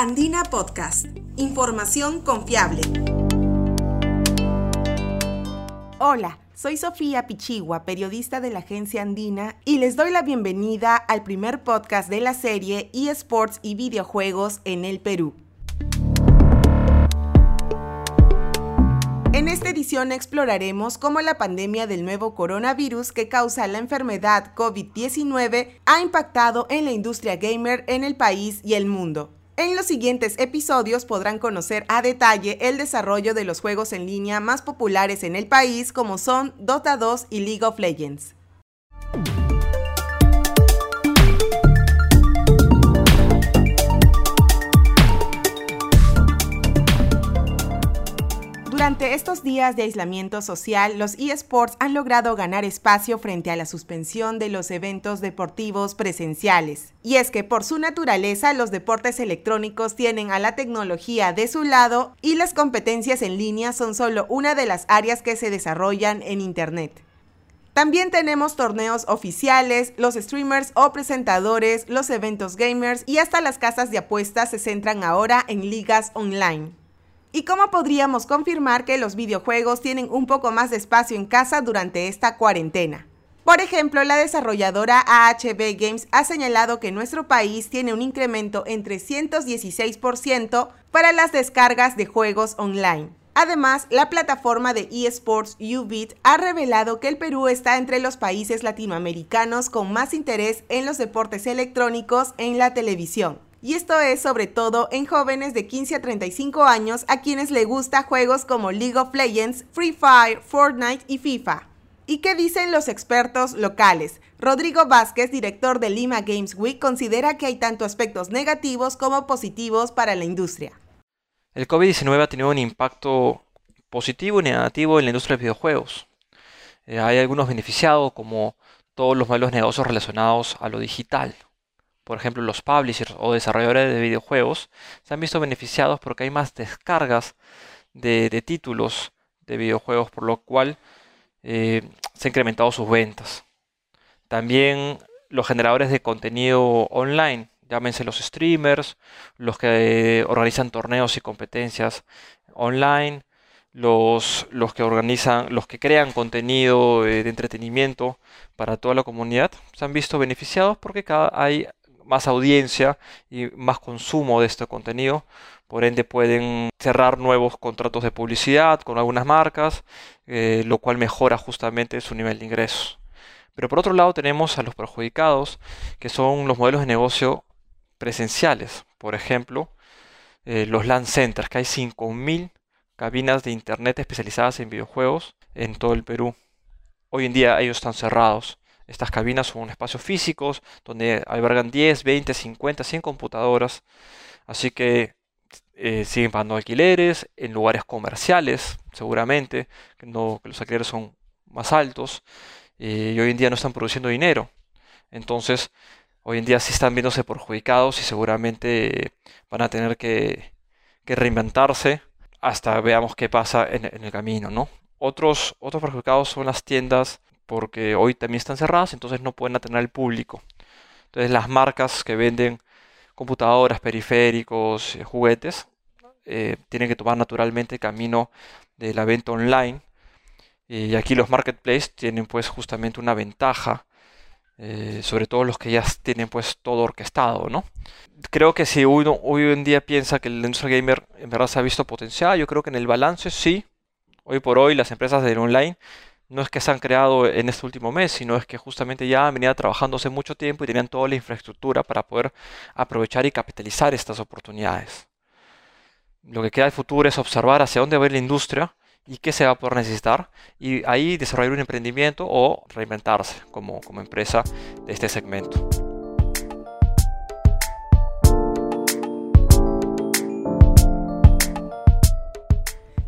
Andina Podcast, información confiable. Hola, soy Sofía Pichigua, periodista de la agencia Andina, y les doy la bienvenida al primer podcast de la serie eSports y videojuegos en el Perú. En esta edición exploraremos cómo la pandemia del nuevo coronavirus que causa la enfermedad COVID-19 ha impactado en la industria gamer en el país y el mundo. En los siguientes episodios podrán conocer a detalle el desarrollo de los juegos en línea más populares en el país, como son Dota 2 y League of Legends. Durante estos días de aislamiento social, los eSports han logrado ganar espacio frente a la suspensión de los eventos deportivos presenciales. Y es que por su naturaleza, los deportes electrónicos tienen a la tecnología de su lado y las competencias en línea son solo una de las áreas que se desarrollan en Internet. También tenemos torneos oficiales, los streamers o presentadores, los eventos gamers y hasta las casas de apuestas se centran ahora en ligas online. ¿Y cómo podríamos confirmar que los videojuegos tienen un poco más de espacio en casa durante esta cuarentena? Por ejemplo, la desarrolladora AHB Games ha señalado que nuestro país tiene un incremento entre 116% para las descargas de juegos online. Además, la plataforma de eSports Ubeat ha revelado que el Perú está entre los países latinoamericanos con más interés en los deportes electrónicos en la televisión. Y esto es sobre todo en jóvenes de 15 a 35 años a quienes les gusta juegos como League of Legends, Free Fire, Fortnite y FIFA. ¿Y qué dicen los expertos locales? Rodrigo Vázquez, director de Lima Games Week, considera que hay tanto aspectos negativos como positivos para la industria. El COVID-19 ha tenido un impacto positivo y negativo en la industria de videojuegos. Hay algunos beneficiados, como todos los modelos de negocios relacionados a lo digital. Por ejemplo, los publishers o desarrolladores de videojuegos se han visto beneficiados porque hay más descargas de títulos de videojuegos, por lo cual se han incrementado sus ventas. También los generadores de contenido online, llámense los streamers, los que organizan torneos y competencias online, los que crean contenido de entretenimiento para toda la comunidad, se han visto beneficiados porque hay más audiencia y más consumo de este contenido. Por ende, pueden cerrar nuevos contratos de publicidad con algunas marcas, lo cual mejora justamente su nivel de ingresos. Pero por otro lado tenemos a los perjudicados, que son los modelos de negocio presenciales. Por ejemplo, los LAN centers, que hay 5.000 cabinas de internet especializadas en videojuegos en todo el Perú. Hoy en día ellos están cerrados. Estas cabinas son espacios físicos donde albergan 10, 20, 50, 100 computadoras. Así que siguen pagando alquileres en lugares comerciales, seguramente, que los alquileres son más altos. Y hoy en día no están produciendo dinero. Entonces, hoy en día sí están viéndose perjudicados y seguramente van a tener que reinventarse hasta veamos qué pasa en el camino, ¿no? Otros perjudicados son las tiendas, porque hoy también están cerradas, entonces no pueden atender al público. Entonces las marcas que venden computadoras, periféricos, juguetes, tienen que tomar naturalmente el camino de la venta online. Y aquí los marketplaces tienen pues justamente una ventaja, sobre todo los que ya tienen pues todo orquestado, ¿no? Creo que si uno hoy en día piensa que el industria gamer en verdad se ha visto potencial, yo creo que en el balance sí. Hoy por hoy las empresas del online no es que se han creado en este último mes, sino es que justamente ya venían trabajando hace mucho tiempo y tenían toda la infraestructura para poder aprovechar y capitalizar estas oportunidades. Lo que queda del futuro es observar hacia dónde va a ir la industria y qué se va a poder necesitar, y ahí desarrollar un emprendimiento o reinventarse como empresa de este segmento.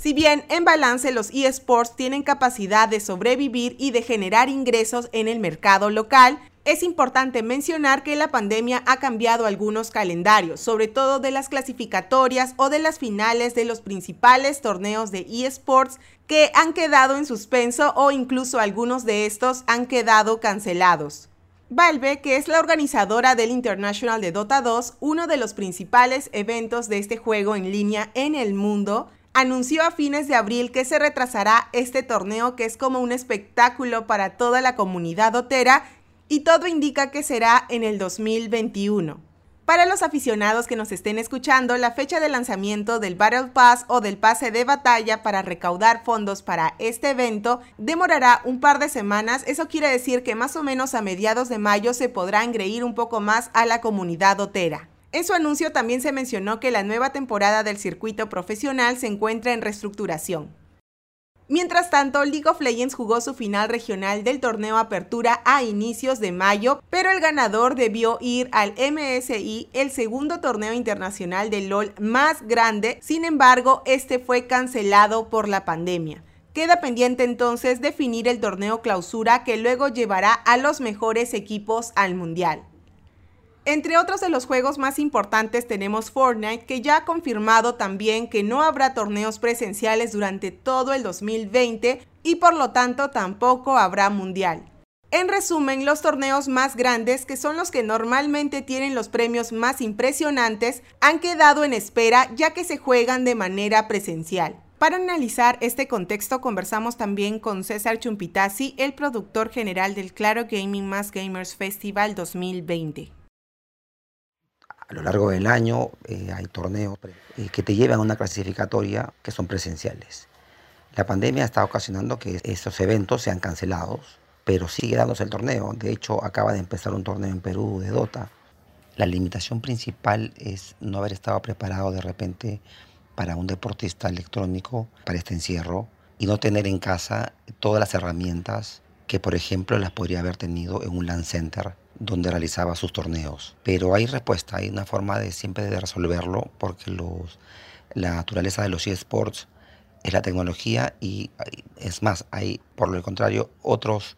Si bien en balance los eSports tienen capacidad de sobrevivir y de generar ingresos en el mercado local, es importante mencionar que la pandemia ha cambiado algunos calendarios, sobre todo de las clasificatorias o de las finales de los principales torneos de eSports que han quedado en suspenso o incluso algunos de estos han quedado cancelados. Valve, que es la organizadora del International de Dota 2, uno de los principales eventos de este juego en línea en el mundo, anunció a fines de abril que se retrasará este torneo, que es como un espectáculo para toda la comunidad dotera, y todo indica que será en el 2021. Para los aficionados que nos estén escuchando, la fecha de lanzamiento del Battle Pass o del pase de batalla para recaudar fondos para este evento demorará un par de semanas. Eso quiere decir que más o menos a mediados de mayo se podrá engreír un poco más a la comunidad dotera. En su anuncio también se mencionó que la nueva temporada del circuito profesional se encuentra en reestructuración. Mientras tanto, League of Legends jugó su final regional del torneo Apertura a inicios de mayo, pero el ganador debió ir al MSI, el segundo torneo internacional de LoL más grande. Sin embargo, este fue cancelado por la pandemia. Queda pendiente entonces definir el torneo Clausura, que luego llevará a los mejores equipos al mundial. Entre otros de los juegos más importantes tenemos Fortnite, que ya ha confirmado también que no habrá torneos presenciales durante todo el 2020 y por lo tanto tampoco habrá mundial. En resumen, los torneos más grandes, que son los que normalmente tienen los premios más impresionantes, han quedado en espera ya que se juegan de manera presencial. Para analizar este contexto conversamos también con César Chumpitazzi, el productor general del Claro Gaming Más Gamers Festival 2020. A lo largo del año hay torneos que te llevan a una clasificatoria que son presenciales. La pandemia está ocasionando que estos eventos sean cancelados, pero sigue dándose el torneo. De hecho, acaba de empezar un torneo en Perú de Dota. La limitación principal es no haber estado preparado de repente para un deportista electrónico, para este encierro, y no tener en casa todas las herramientas que, por ejemplo, las podría haber tenido en un LAN center donde realizaba sus torneos. Pero hay respuesta, hay una forma de siempre de resolverlo, porque la naturaleza de los eSports es la tecnología y es más, hay por lo contrario otros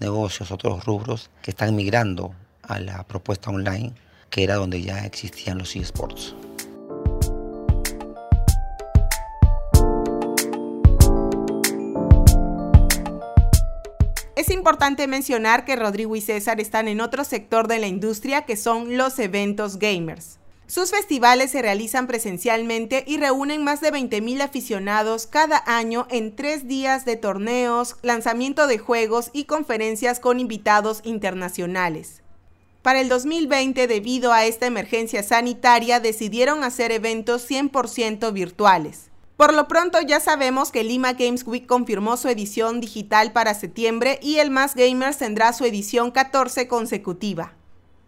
negocios, otros rubros que están migrando a la propuesta online, que era donde ya existían los eSports. Es importante mencionar que Rodrigo y César están en otro sector de la industria, que son los eventos gamers. Sus festivales se realizan presencialmente y reúnen más de 20.000 aficionados cada año en 3 días de torneos, lanzamiento de juegos y conferencias con invitados internacionales. Para el 2020, debido a esta emergencia sanitaria, decidieron hacer eventos 100% virtuales. Por lo pronto ya sabemos que Lima Games Week confirmó su edición digital para septiembre y el Más Gamers tendrá su edición 14 consecutiva.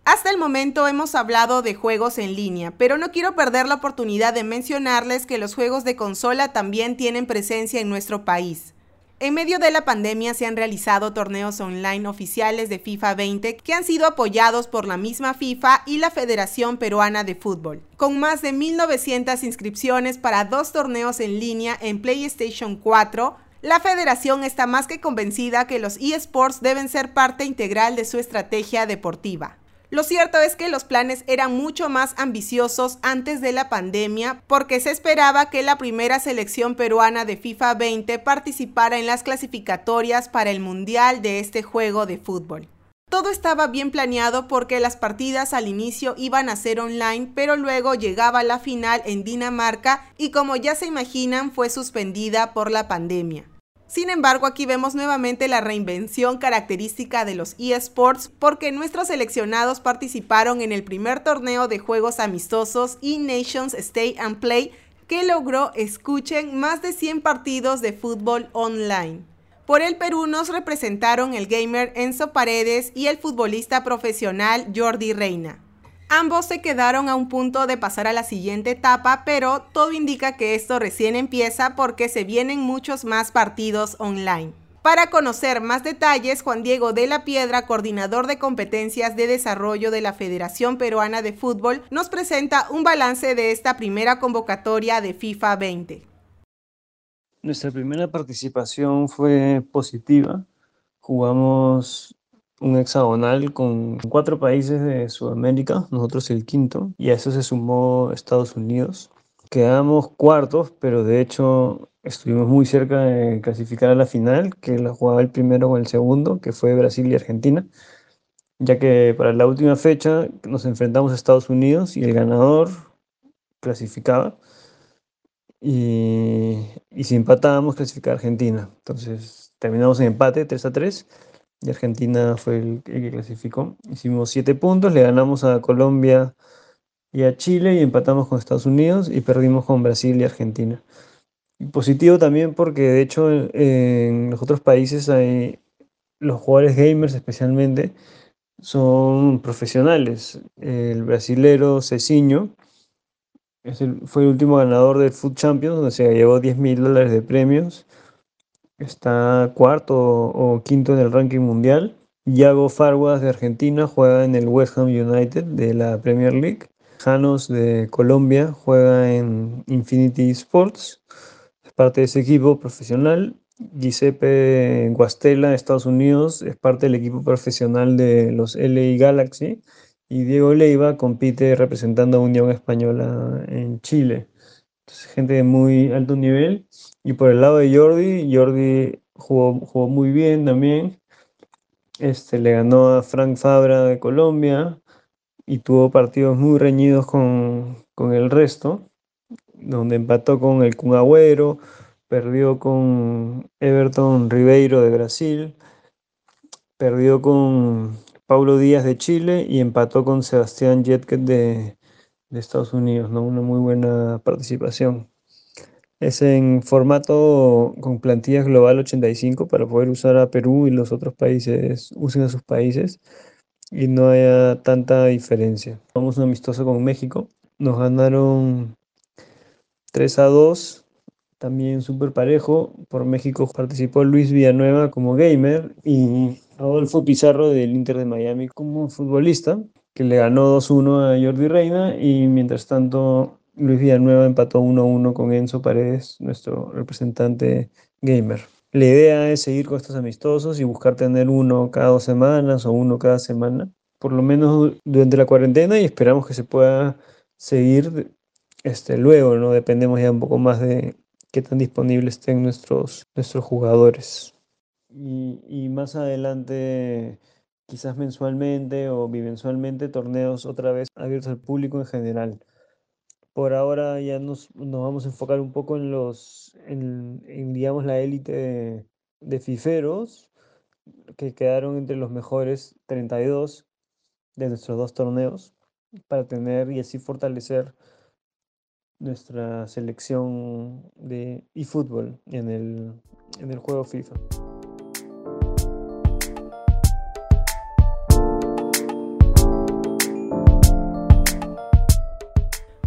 Hasta el momento hemos hablado de juegos en línea, pero no quiero perder la oportunidad de mencionarles que los juegos de consola también tienen presencia en nuestro país. En medio de la pandemia se han realizado torneos online oficiales de FIFA 20 que han sido apoyados por la misma FIFA y la Federación Peruana de Fútbol, con más de 1.900 inscripciones para 2 torneos en línea en PlayStation 4. La Federación está más que convencida que los eSports deben ser parte integral de su estrategia deportiva. Lo cierto es que los planes eran mucho más ambiciosos antes de la pandemia, porque se esperaba que la primera selección peruana de FIFA 20 participara en las clasificatorias para el mundial de este juego de fútbol. Todo estaba bien planeado porque las partidas al inicio iban a ser online, pero luego llegaba la final en Dinamarca y, como ya se imaginan, fue suspendida por la pandemia. Sin embargo, aquí vemos nuevamente la reinvención característica de los eSports, porque nuestros seleccionados participaron en el primer torneo de juegos amistosos eNations Stay and Play, que logró, escuchen, más de 100 partidos de fútbol online. Por el Perú nos representaron el gamer Enzo Paredes y el futbolista profesional Jordi Reina. Ambos se quedaron a un punto de pasar a la siguiente etapa, pero todo indica que esto recién empieza porque se vienen muchos más partidos online. Para conocer más detalles, Juan Diego de la Piedra, coordinador de competencias de desarrollo de la Federación Peruana de Fútbol, nos presenta un balance de esta primera convocatoria de FIFA 20. Nuestra primera participación fue positiva. Jugamos un hexagonal con 4 países de Sudamérica, nosotros el quinto, y a eso se sumó Estados Unidos. Quedamos cuartos, pero de hecho estuvimos muy cerca de clasificar a la final, que la jugaba el primero o el segundo, que fue Brasil y Argentina. ya que para la última fecha nos enfrentamos a Estados Unidos y el ganador clasificaba. Y si empatábamos, clasificaba a Argentina. Entonces terminamos en empate 3-3 y Argentina fue el que clasificó. Hicimos 7 puntos, le ganamos a Colombia y a Chile y empatamos con Estados Unidos y perdimos con Brasil y Argentina. Y positivo también porque de hecho en los otros países hay, los jugadores gamers especialmente son profesionales. El brasilero Cezinho fue el último ganador del FUT Champions, donde se llevó $10,000 de premios. Está cuarto o quinto en el ranking mundial. Iago Farguas de Argentina juega en el West Ham United de la Premier League. Janos de Colombia juega en Infinity Sports, es parte de ese equipo profesional. Giuseppe Guastella de Estados Unidos es parte del equipo profesional de los LA Galaxy. Y Diego Leiva compite representando a Unión Española en Chile. Entonces, gente de muy alto nivel. Y por el lado de Jordi jugó muy bien también. Le ganó a Frank Fabra de Colombia y tuvo partidos muy reñidos con el resto, donde empató con el Kun Agüero, perdió con Everton Ribeiro de Brasil, perdió con Paulo Díaz de Chile y empató con Sebastián Jetket de Estados Unidos, ¿no? Una muy buena participación. Es en formato con plantillas global 85 para poder usar a Perú y los otros países usen a sus países y no haya tanta diferencia. Vamos un amistoso con México, nos ganaron 3-2. También súper parejo. Por México participó Luis Villanueva como gamer y Rodolfo Pizarro del Inter de Miami como futbolista, que le ganó 2-1 a Jordi Reina, y mientras tanto Luis Villanueva empató 1-1 con Enzo Paredes, nuestro representante gamer. La idea es seguir con estos amistosos y buscar tener uno cada 2 semanas o uno cada semana, por lo menos durante la cuarentena, y esperamos que se pueda seguir luego, ¿no? Dependemos ya un poco más de qué tan disponibles estén nuestros jugadores. Y más adelante, quizás mensualmente o bimensualmente, torneos otra vez abiertos al público en general. Por ahora ya nos vamos a enfocar un poco en digamos, la élite de fiferos, que quedaron entre los mejores 32 de nuestros 2 torneos, para tener y así fortalecer nuestra selección de eFútbol en el juego FIFA.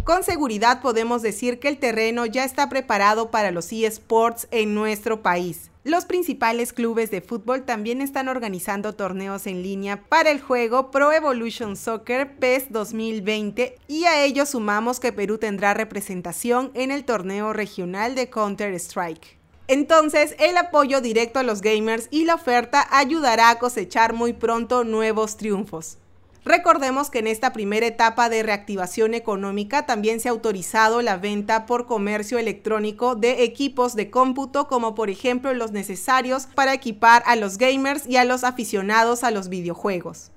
Con seguridad podemos decir que el terreno ya está preparado para los eSports en nuestro país. Los principales clubes de fútbol también están organizando torneos en línea para el juego Pro Evolution Soccer PES 2020, y a ello sumamos que Perú tendrá representación en el torneo regional de Counter-Strike. Entonces, el apoyo directo a los gamers y la oferta ayudará a cosechar muy pronto nuevos triunfos. Recordemos que en esta primera etapa de reactivación económica también se ha autorizado la venta por comercio electrónico de equipos de cómputo, como por ejemplo los necesarios para equipar a los gamers y a los aficionados a los videojuegos.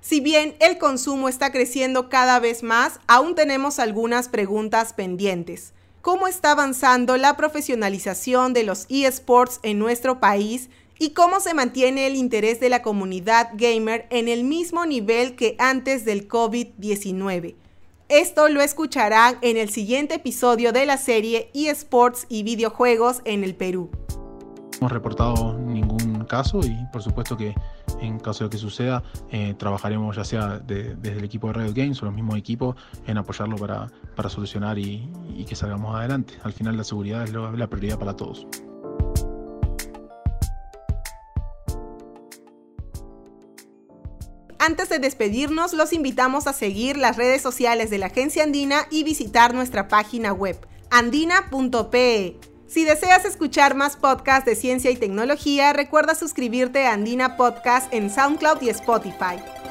Si bien el consumo está creciendo cada vez más, aún tenemos algunas preguntas pendientes. ¿Cómo está avanzando la profesionalización de los eSports en nuestro país? ¿Y cómo se mantiene el interés de la comunidad gamer en el mismo nivel que antes del COVID-19? Esto lo escucharán en el siguiente episodio de la serie eSports y videojuegos en el Perú. No hemos reportado ningún caso y por supuesto que en caso de que suceda trabajaremos ya sea desde el equipo de Riot Games o los mismos equipos en apoyarlo para solucionar y que salgamos adelante. Al final la seguridad es la prioridad para todos. Antes de despedirnos, los invitamos a seguir las redes sociales de la Agencia Andina y visitar nuestra página web, andina.pe. Si deseas escuchar más podcasts de ciencia y tecnología, recuerda suscribirte a Andina Podcast en SoundCloud y Spotify.